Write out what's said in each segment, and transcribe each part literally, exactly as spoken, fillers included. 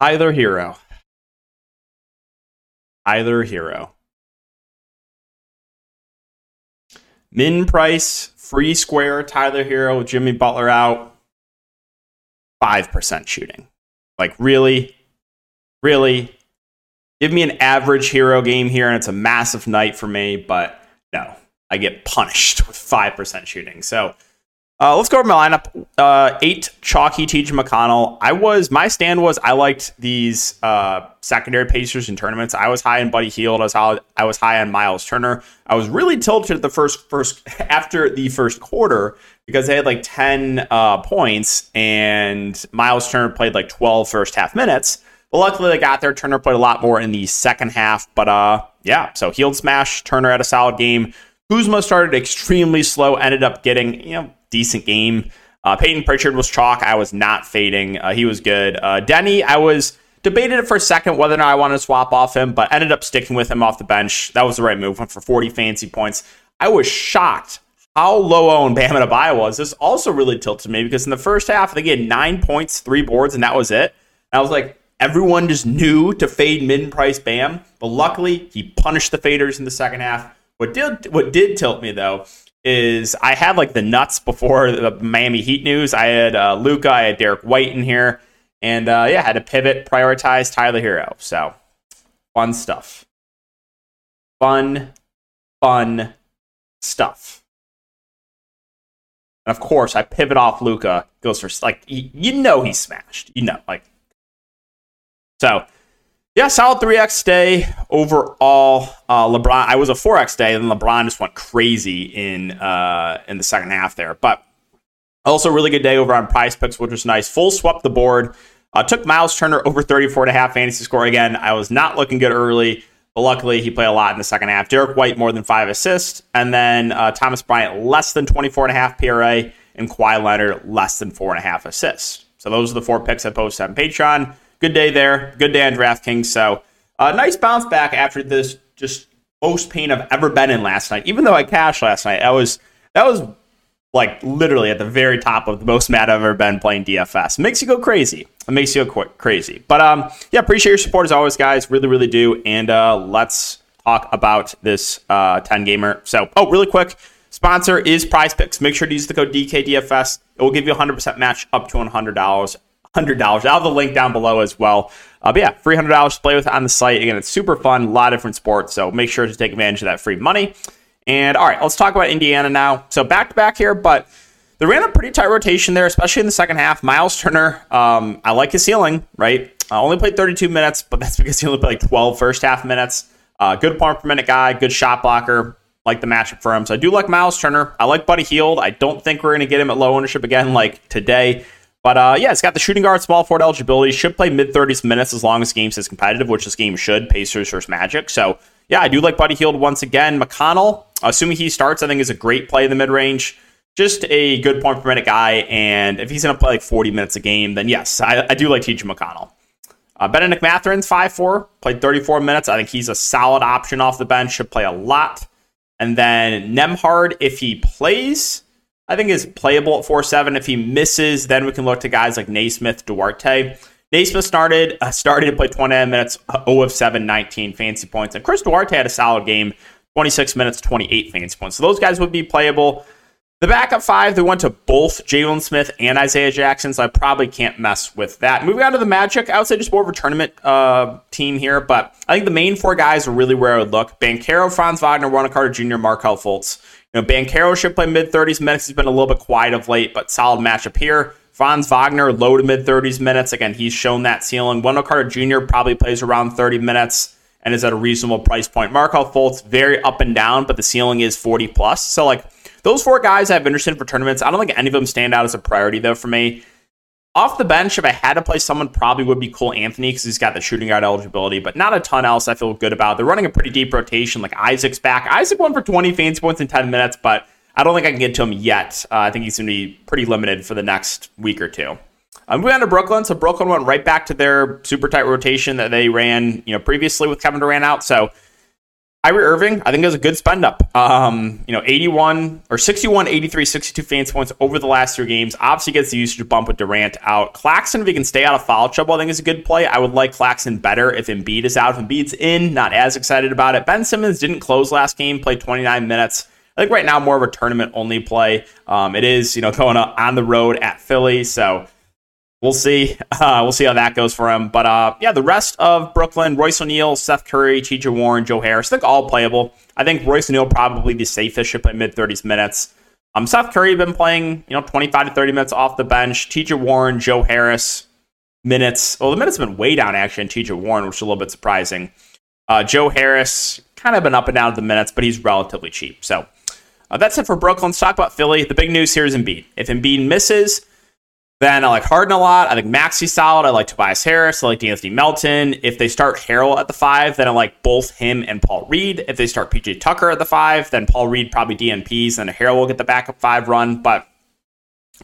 Tyler Hero. Tyler Hero. Min price, free square, Tyler Hero, Jimmy Butler out. five percent shooting. Like, really? Really? Give me an average Hero game here, and it's a massive night for me, but no. I get punished with five percent shooting. So uh, let's go over my lineup. Uh, eight, chalky T J McConnell. I was, my stand was I liked these uh, secondary Pacers in tournaments. I was high on Buddy Hield. I was high, I was high on Miles Turner. I was really tilted at the first, first after the first quarter because they had like ten uh, points and Miles Turner played like twelve first half minutes. But luckily they got there. Turner played a lot more in the second half. But uh, yeah, so Hield smash. Turner had a solid game. Kuzma started extremely slow, ended up getting, you know, decent game. Uh, Peyton Pritchard was chalk. I was not fading. Uh, he was good. Uh, Denny, I was debated it for a second whether or not I wanted to swap off him, but ended up sticking with him off the bench. That was the right move. Went for forty fancy points. I was shocked how low-owned Bam Adebayo was. This also really tilted me because in the first half, I think he had nine points, three boards, and that was it. And I was like, everyone just knew to fade mid-price Bam, but luckily he punished the faders in the second half. What did what did tilt me, though, is I had, like, the nuts before the Miami Heat news. I had uh, Luka, I had Derek White in here, and, uh, yeah, I had to pivot, prioritize Tyler Hero. So, fun stuff. Fun, fun stuff. And, of course, I pivot off Luka. Goes for, like, you know he's smashed. You know, like. So. Yeah, solid three x day overall. Uh, LeBron, I was a four x day, and then LeBron just went crazy in uh, in the second half there. But also a really good day over on Prize Picks, which was nice. Full swept the board. Uh, took Miles Turner over thirty-four and a half fantasy score again. I was not looking good early, but luckily he played a lot in the second half. Derek White more than five assists, and then uh, Thomas Bryant less than twenty-four and a half P R A, and Kawhi Leonard less than four and a half assists. So those are the four picks I posted on Patreon. Good day there. Good day on DraftKings. So a uh, nice bounce back after this just most pain I've ever been in last night. Even though I cashed last night, I was that was like literally at the very top of the most mad I've ever been playing D F S. It makes you go crazy. It makes you go crazy. But um, yeah, appreciate your support as always, guys. Really, really do. And uh, let's talk about this uh, ten gamer. So, oh, really quick. Sponsor is Prize Picks. Make sure to use the code D K D F S. It will give you a one hundred percent match up to one hundred dollars. one hundred dollars. I'll have the link down below as well. Uh, but yeah, free one hundred dollars to play with on the site. Again, it's super fun, a lot of different sports. So make sure to take advantage of that free money. And all right, let's talk about Indiana now. So back to back here, but they ran a pretty tight rotation there, especially in the second half. Miles Turner, um, I like his ceiling, right? Uh, only played thirty-two minutes, but that's because he only played like twelve first half minutes. Uh, good point per minute guy, good shot blocker. Like the matchup for him. So I do like Miles Turner. I like Buddy Hield. I don't think we're going to get him at low ownership again like today. But, uh, yeah, it's got the shooting guard, small forward eligibility. Should play mid-thirties minutes as long as the game stays competitive, which this game should. Pacers versus Magic. So, yeah, I do like Buddy Hield once again. McConnell, assuming he starts, I think is a great play in the mid-range. Just a good point-per-minute guy. And if he's going to play like forty minutes a game, then, yes, I, I do like T J McConnell. Uh, Benedict Matherin's five four, played thirty-four minutes. I think he's a solid option off the bench. Should play a lot. And then Nembhard, if he plays... I think is playable at four seven. If he misses, then we can look to guys like Naismith, Duarte. Naismith started, uh, started to play twenty minutes, zero of seven, nineteen fancy points. And Chris Duarte had a solid game, twenty-six minutes, twenty-eight fancy points. So those guys would be playable. The backup five, they went to both Jalen Smith and Isaiah Jackson, so I probably can't mess with that. Moving on to the Magic, I would say just more of a tournament uh, team here, but I think the main four guys are really where I would look. Bancaro, Franz Wagner, Wendell Carter Junior, Markel Fultz. You know, Bancaro should play mid-thirties minutes. He's been a little bit quiet of late, but solid matchup here. Franz Wagner, low to mid-thirties minutes. Again, he's shown that ceiling. Wendell Carter Junior probably plays around thirty minutes and is at a reasonable price point. Markel Fultz, very up and down, but the ceiling is forty plus. So, like, those four guys I have interest in for tournaments. I don't think any of them stand out as a priority, though, for me. Off the bench, if I had to play someone, probably would be Cole Anthony because he's got the shooting guard eligibility, but not a ton else I feel good about. They're running a pretty deep rotation, like Isaac's back. Isaac won for twenty fancy points in ten minutes, but I don't think I can get to him yet. Uh, I think he's going to be pretty limited for the next week or two. I'm um, moving on to Brooklyn. So Brooklyn went right back to their super tight rotation that they ran, you know, previously with Kevin Durant out. So Kyrie Irving, I think it was a good spend up. Um, you know, eighty-one or sixty-one, eighty-three, sixty-two fantasy points over the last three games. Obviously gets the usage bump with Durant out. Claxton, if he can stay out of foul trouble, I think is a good play. I would like Claxton better if Embiid is out. If Embiid's in, not as excited about it. Ben Simmons didn't close last game, played twenty-nine minutes. I think right now more of a tournament only play. Um, it is, you know, going on the road at Philly, so we'll see. Uh, we'll see how that goes for him. But, uh, yeah, the rest of Brooklyn, Royce O'Neal, Seth Curry, T J Warren, Joe Harris, I think all playable. I think Royce O'Neal probably the safest, should play mid-thirties minutes. Um, Seth Curry been playing, you know, twenty-five to thirty minutes off the bench. T J Warren, Joe Harris, minutes. Well, the minutes have been way down, actually, in T J Warren, which is a little bit surprising. Uh, Joe Harris, kind of been up and down with the minutes, but he's relatively cheap. So uh, that's it for Brooklyn. Let's talk about Philly. The big news here is Embiid. If Embiid misses, then I like Harden a lot. I think Maxi's solid. I like Tobias Harris. I like D'Anthony Melton. If they start Harrell at the five, then I like both him and Paul Reed. If they start P J Tucker at the five, then Paul Reed probably D N Ps. Then Harrell will get the backup five run. But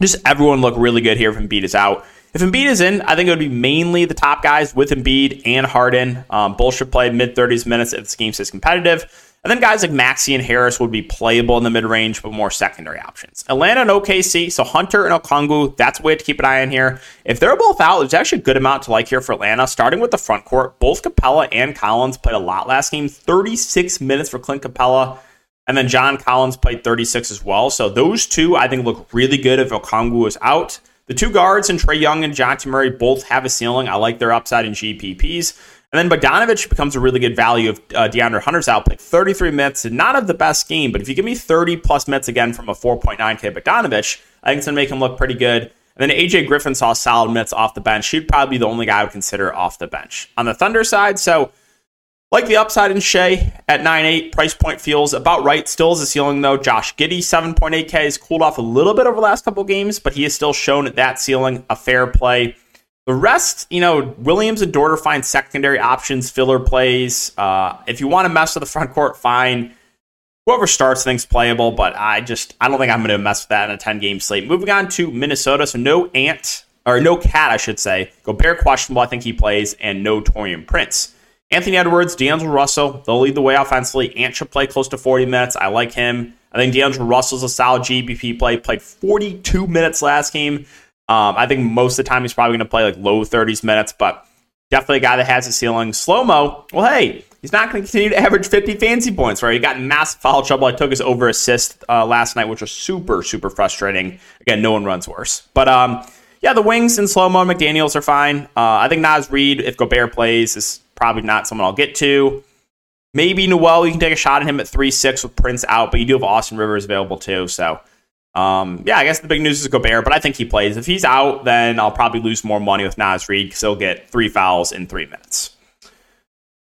just everyone look really good here if Embiid is out. If Embiid is in, I think it would be mainly the top guys with Embiid and Harden. Um, both should play mid-thirties minutes if this game stays competitive. And then guys like Maxey and Harris would be playable in the mid-range, but more secondary options. Atlanta and O K C, so Hunter and Okongwu, that's a way to keep an eye on here. If they're both out, there's actually a good amount to like here for Atlanta, starting with the front court. Both Capella and Collins played a lot last game, thirty-six minutes for Clint Capella, and then John Collins played thirty-six as well. So those two, I think, look really good if Okongwu is out. The two guards and Trae Young and John T. Murray both have a ceiling. I like their upside in G P Ps. And then Bogdanovic becomes a really good value if uh, DeAndre Hunter's out. Played thirty-three minutes, did not have the best game, but if you give me thirty-plus minutes again from a four point nine K Bogdanovic, I think it's going to make him look pretty good. And then A J Griffin saw solid minutes off the bench. He'd probably be the only guy I would consider off the bench. On the Thunder side, so like the upside in Shea at nine eight, price point feels about right. Still is a ceiling, though. Josh Giddey, seven point eight K, has cooled off a little bit over the last couple games, but he has still shown at that ceiling a fair play. The rest, you know, Williams and Duarte find secondary options, filler plays. Uh, if you want to mess with the front court, fine. Whoever starts thinks playable, but I just, I don't think I'm going to mess with that in a ten-game slate. Moving on to Minnesota, so no Ant, or no Cat, I should say. Gobert questionable, I think he plays, and no Torian Prince. Anthony Edwards, D'Angelo Russell, they'll lead the way offensively. Ant should play close to forty minutes. I like him. I think D'Angelo Russell's a solid G B P play. Played forty-two minutes last game. Um, I think most of the time he's probably going to play like low thirties minutes, but definitely a guy that has a ceiling. Slow-mo, well, hey, he's not going to continue to average fifty fantasy points, right? He got in massive foul trouble. I took his over assist uh, last night, which was super, super frustrating. Again, no one runs worse. But, um, yeah, the wings and slow-mo and McDaniels are fine. Uh, I think Naz Reid, if Gobert plays, is probably not someone I'll get to. Maybe Noel, you can take a shot at him at three six with Prince out, but you do have Austin Rivers available too, so Um, yeah, I guess the big news is Gobert, but I think he plays. If he's out, then I'll probably lose more money with Naz Reid because he'll get three fouls in three minutes.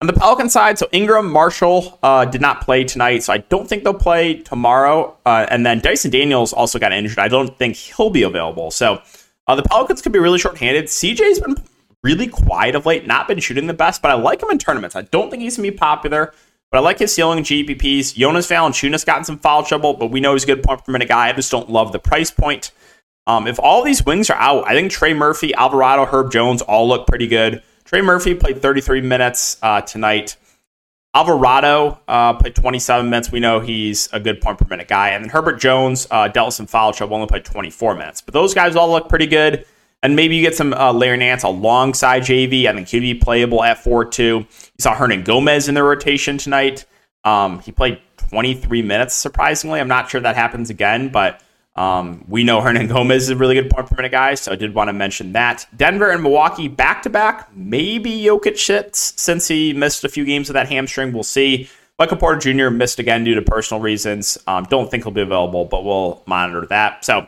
On the Pelican side, so Ingram, Marshall uh, did not play tonight, so I don't think they'll play tomorrow. Uh, and then Dyson Daniels also got injured. I don't think he'll be available. So uh, the Pelicans could be really shorthanded. C J's been really quiet of late, not been shooting the best, but I like him in tournaments. I don't think he's going to be popular. But I like his ceiling in G P Ps. Jonas Valanciunas got in some foul trouble, but we know he's a good point per minute guy. I just don't love the price point. Um, if all these wings are out, I think Trey Murphy, Alvarado, Herb Jones all look pretty good. Trey Murphy played thirty-three minutes uh, tonight. Alvarado uh, played twenty-seven minutes. We know he's a good point per minute guy. And then Herbert Jones uh, dealt with some foul trouble, only played twenty-four minutes. But those guys all look pretty good. And maybe you get some uh, Larry Nance alongside J V. I think he'd be playable at four two. You saw Hernan Gomez in the rotation tonight. Um, he played twenty-three minutes, surprisingly. I'm not sure that happens again, but um, we know Hernan Gomez is a really good point per minute guy, so I did want to mention that. Denver and Milwaukee back-to-back. Maybe Jokic sits since he missed a few games with that hamstring. We'll see. Michael Porter Junior missed again due to personal reasons. Um, don't think he'll be available, but we'll monitor that. So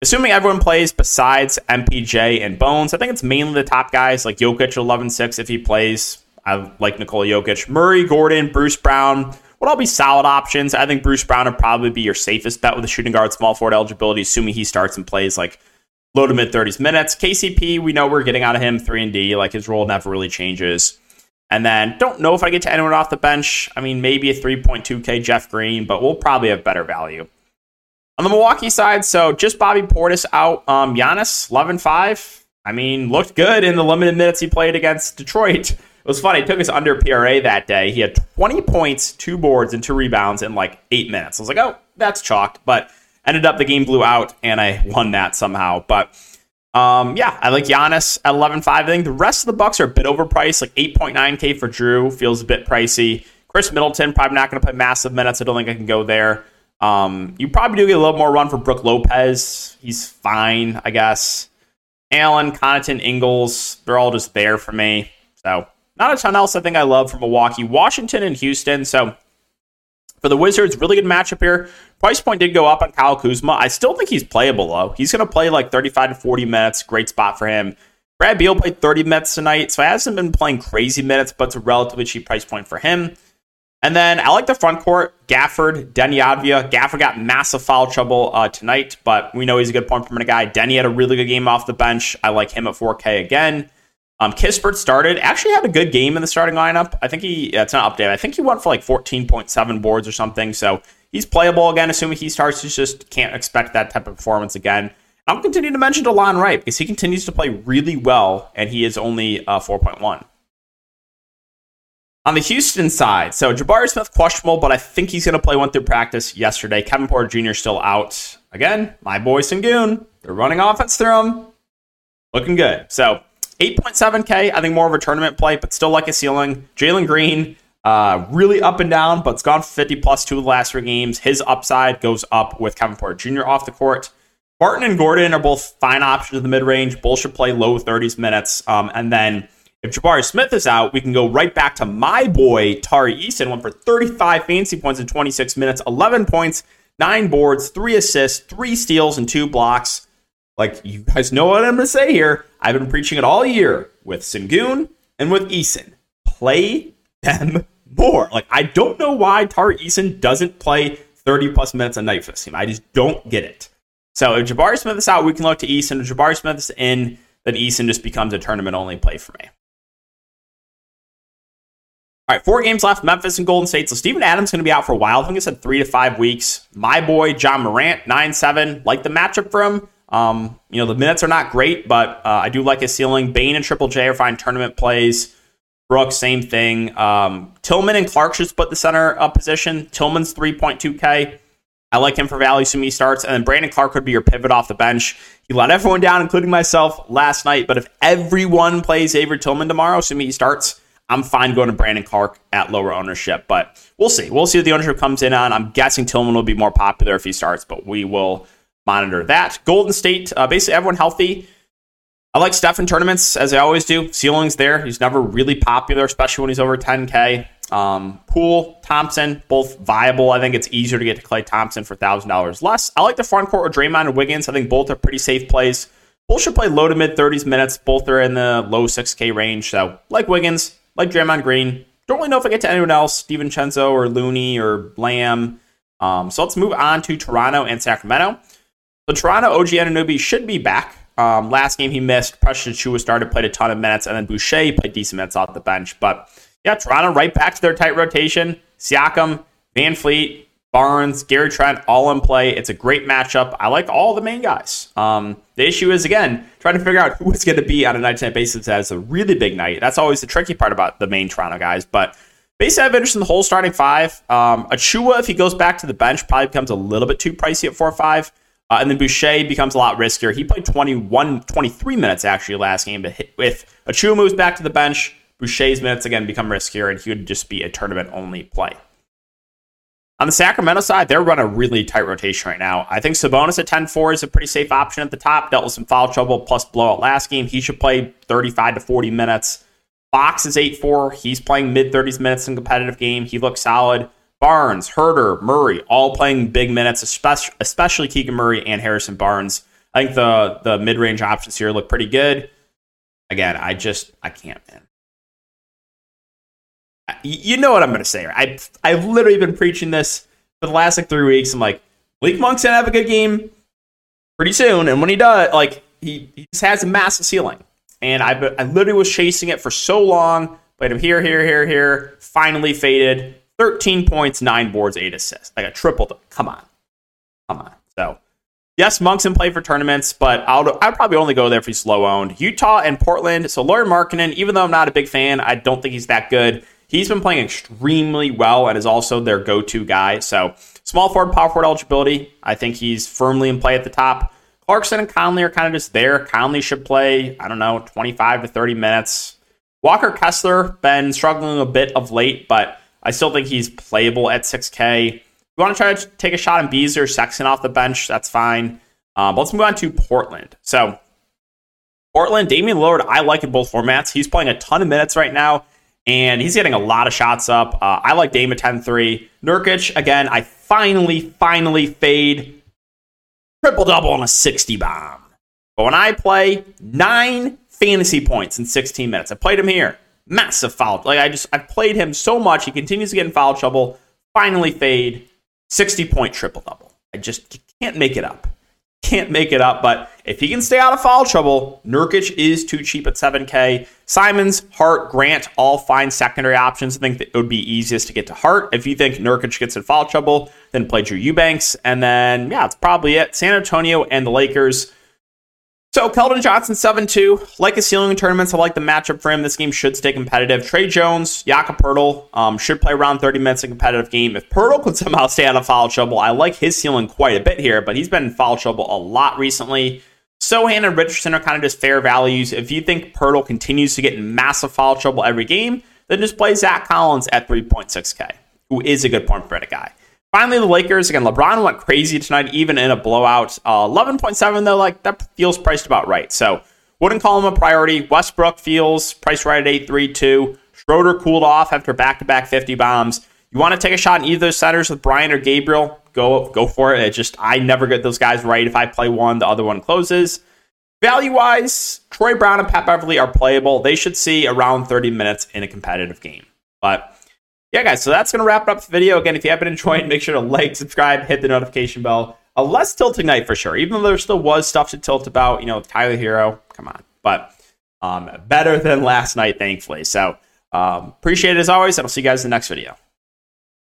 assuming everyone plays besides M P J and Bones, I think it's mainly the top guys like Jokic eleven six if he plays. I like Nikola Jokic. Murray, Gordon, Bruce Brown would all be solid options. I think Bruce Brown would probably be your safest bet with the shooting guard small forward eligibility, assuming he starts and plays like low to mid thirties minutes. K C P, we know we're getting out of him three and D. Like his role never really changes. And then don't know if I get to anyone off the bench. I mean, maybe a three point two K Jeff Green, but we'll probably have better value. On the Milwaukee side, so just Bobby Portis out. Um, Giannis, eleven five. I mean, looked good in the limited minutes he played against Detroit. It was funny. It took us under P R A that day. He had twenty points, two boards, and two rebounds in like eight minutes. I was like, oh, that's chalked. But ended up the game blew out, and I won that somehow. But um, yeah, I like Giannis at eleven five. I think the rest of the Bucks are a bit overpriced, like eight point nine K for Drew. Feels a bit pricey. Chris Middleton, probably not going to play massive minutes. I don't think I can go there. Um, you probably do get a little more run for Brooke Lopez. He's fine, I guess. Allen, Connaughton, Ingles, they're all just there for me. So not a ton else I think I love from Milwaukee. Washington and Houston. So for the Wizards, really good matchup here. Price point did go up on Kyle Kuzma. I still think he's playable, though. He's going to play like thirty-five to forty minutes. Great spot for him. Brad Beal played thirty minutes tonight, so he hasn't been playing crazy minutes, but it's a relatively cheap price point for him. And then I like the front court, Gafford, Denny Advia. Gafford got massive foul trouble uh, tonight, but we know he's a good point per minute guy. Denny had a really good game off the bench. I like him at four K again. Um, Kispert started, actually had a good game in the starting lineup. I think he, yeah, it's not updated. I think he went for like fourteen point seven boards or something. So he's playable again, assuming he starts. You just can't expect that type of performance again. And I'll continue to mention DeLon Wright because he continues to play really well, and he is only uh, four point one. On the Houston side, so Jabari Smith questionable, but I think he's going to play one through practice yesterday. Kevin Porter Junior still out. Again, my boy Sengun, they're running offense through him. Looking good. So eight point seven K, I think more of a tournament play, but still like a ceiling. Jalen Green, uh, really up and down, but it's gone for fifty plus two of the last three games. His upside goes up with Kevin Porter Junior off the court. Barton and Gordon are both fine options in the mid-range. Bulls should play low thirties minutes, um, and then if Jabari Smith is out, we can go right back to my boy, Tari Eason. Went for thirty-five fantasy points in twenty-six minutes, eleven points, nine boards, three assists, three steals, and two blocks. Like, you guys know what I'm going to say here. I've been preaching it all year with Sengun and with Eason. Play them more. Like, I don't know why Tari Eason doesn't play thirty-plus minutes a night for this team. I just don't get it. So if Jabari Smith is out, we can look to Eason. If Jabari Smith is in, then Eason just becomes a tournament-only play for me. All right, four games left, Memphis and Golden State. So Steven Adams is going to be out for a while. I think it's at three to five weeks. My boy, John Morant, nine seven. Like the matchup for him. Um, you know, the minutes are not great, but uh, I do like his ceiling. Bane and Triple J are fine tournament plays. Brooks, same thing. Um, Tillman and Clark should split the center uh, position. Tillman's three point two K. I like him for value, assuming he starts. And then Brandon Clark would be your pivot off the bench. He let everyone down, including myself, last night. But if everyone plays Avery Tillman tomorrow, assuming he starts, I'm fine going to Brandon Clark at lower ownership, but we'll see. We'll see what the ownership comes in on. I'm guessing Tillman will be more popular if he starts, but we will monitor that. Golden State, uh, basically everyone healthy. I like Steph in tournaments, as I always do. Ceiling's there. He's never really popular, especially when he's over ten K. Um, Poole, Thompson, both viable. I think it's easier to get to Klay Thompson for one thousand dollars less. I like the front court with Draymond and Wiggins. I think both are pretty safe plays. Both should play low to mid thirties minutes. Both are in the low six K range, so like Wiggins. Like Draymond Green. Don't really know if I get to anyone else. DiVincenzo or Looney or Lamb. Um, so let's move on to Toronto and Sacramento. So Toronto, O G Anunoby should be back. Um, last game he missed. Precious Achiuwa started, played a ton of minutes. And then Boucher played decent minutes off the bench. But yeah, Toronto right back to their tight rotation. Siakam, Van Fleet, Barnes, Gary Trent, all in play. It's a great matchup. I like all the main guys. Um, the issue is, again, trying to figure out who it's going to be on a night-to-night basis as a really big night. That's always the tricky part about the main Toronto guys. But basically, I have interest in the whole starting five. Um, Achiuwa, if he goes back to the bench, probably becomes a little bit too pricey at four or five. Uh, and then Boucher becomes a lot riskier. He played twenty-one, twenty-three minutes, actually, last game. But if Achiuwa moves back to the bench, Boucher's minutes, again, become riskier, and he would just be a tournament-only play. On the Sacramento side, they're running a really tight rotation right now. I think Sabonis at ten four is a pretty safe option at the top. Dealt with some foul trouble, plus blowout last game. He should play thirty-five to forty minutes. Fox is eight four. He's playing mid-thirties minutes in competitive game. He looks solid. Barnes, Herter, Murray, all playing big minutes, especially, especially Keegan Murray and Harrison Barnes. I think the, the mid-range options here look pretty good. Again, I just, I can't, man. You know what I'm going to say. Right? I, I've literally been preaching this for the last like three weeks. I'm like, Malik Monk's going to have a good game pretty soon. And when he does, like he, he just has a massive ceiling. And I I literally was chasing it for so long. Played him here, here, here, here. Finally faded. thirteen points, nine boards, eight assists. Like a triple. Th- Come on. Come on. So Yes, Monk's in play for tournaments, but I'll, I'd probably only go there if he's slow-owned. Utah and Portland. So Lauri Markkinen, even though I'm not a big fan, I don't think he's that good. He's been playing extremely well and is also their go-to guy. So small forward, power forward eligibility. I think he's firmly in play at the top. Clarkson and Conley are kind of just there. Conley should play, I don't know, twenty-five to thirty minutes. Walker Kessler, been struggling a bit of late, but I still think he's playable at six K. If you want to try to take a shot on Beasley or Sexton off the bench, that's fine. Um, but let's move on to Portland. So Portland, Damian Lillard, I like in both formats. He's playing a ton of minutes right now, and he's getting a lot of shots up. Uh, I like Dame at ten three. Nurkic, again, I finally, finally fade. Triple-double on a sixty bomb. But when I play, nine fantasy points in sixteen minutes. I played him here. Massive foul. Like I just, I've played him so much. He continues to get in foul trouble. Finally fade. sixty point triple-double. I just can't make it up. Can't make it up. But if he can stay out of foul trouble, Nurkic is too cheap at seven K. Simons, Hart, Grant, all fine secondary options. I think that it would be easiest to get to Hart. If you think Nurkic gets in foul trouble, then play Drew Eubanks. And then, yeah, that's probably it. San Antonio and the Lakers. So Keldon Johnson, seven two. Like his ceiling in tournaments, I like the matchup for him. This game should stay competitive. Trey Jones, Jakob Poeltl um, should play around thirty minutes in a competitive game. If Poeltl could somehow stay out of foul trouble, I like his ceiling quite a bit here, but he's been in foul trouble a lot recently. Sohan and Richardson are kind of just fair values. If you think Poeltl continues to get in massive foul trouble every game, then just play Zach Collins at three point six K, who is a good point per minute guy. Finally, the Lakers. Again, LeBron went crazy tonight, even in a blowout. Uh, eleven point seven, though, like that feels priced about right. So wouldn't call him a priority. Westbrook feels priced right at eight three two. Schroeder cooled off after back-to-back fifty bombs. You want to take a shot in either of those centers with Bryant or Gabriel? Go, go for it. It just, I never get those guys right. If I play one, the other one closes. Value-wise, Troy Brown and Pat Beverly are playable. They should see around thirty minutes in a competitive game. But yeah, guys, so that's going to wrap up the video. Again, if you have been enjoying, make sure to like, subscribe, hit the notification bell. A less tilting night for sure, even though there still was stuff to tilt about, you know, Tyler Hero, come on. But um, better than last night, thankfully. So um, appreciate it as always, and I'll see you guys in the next video.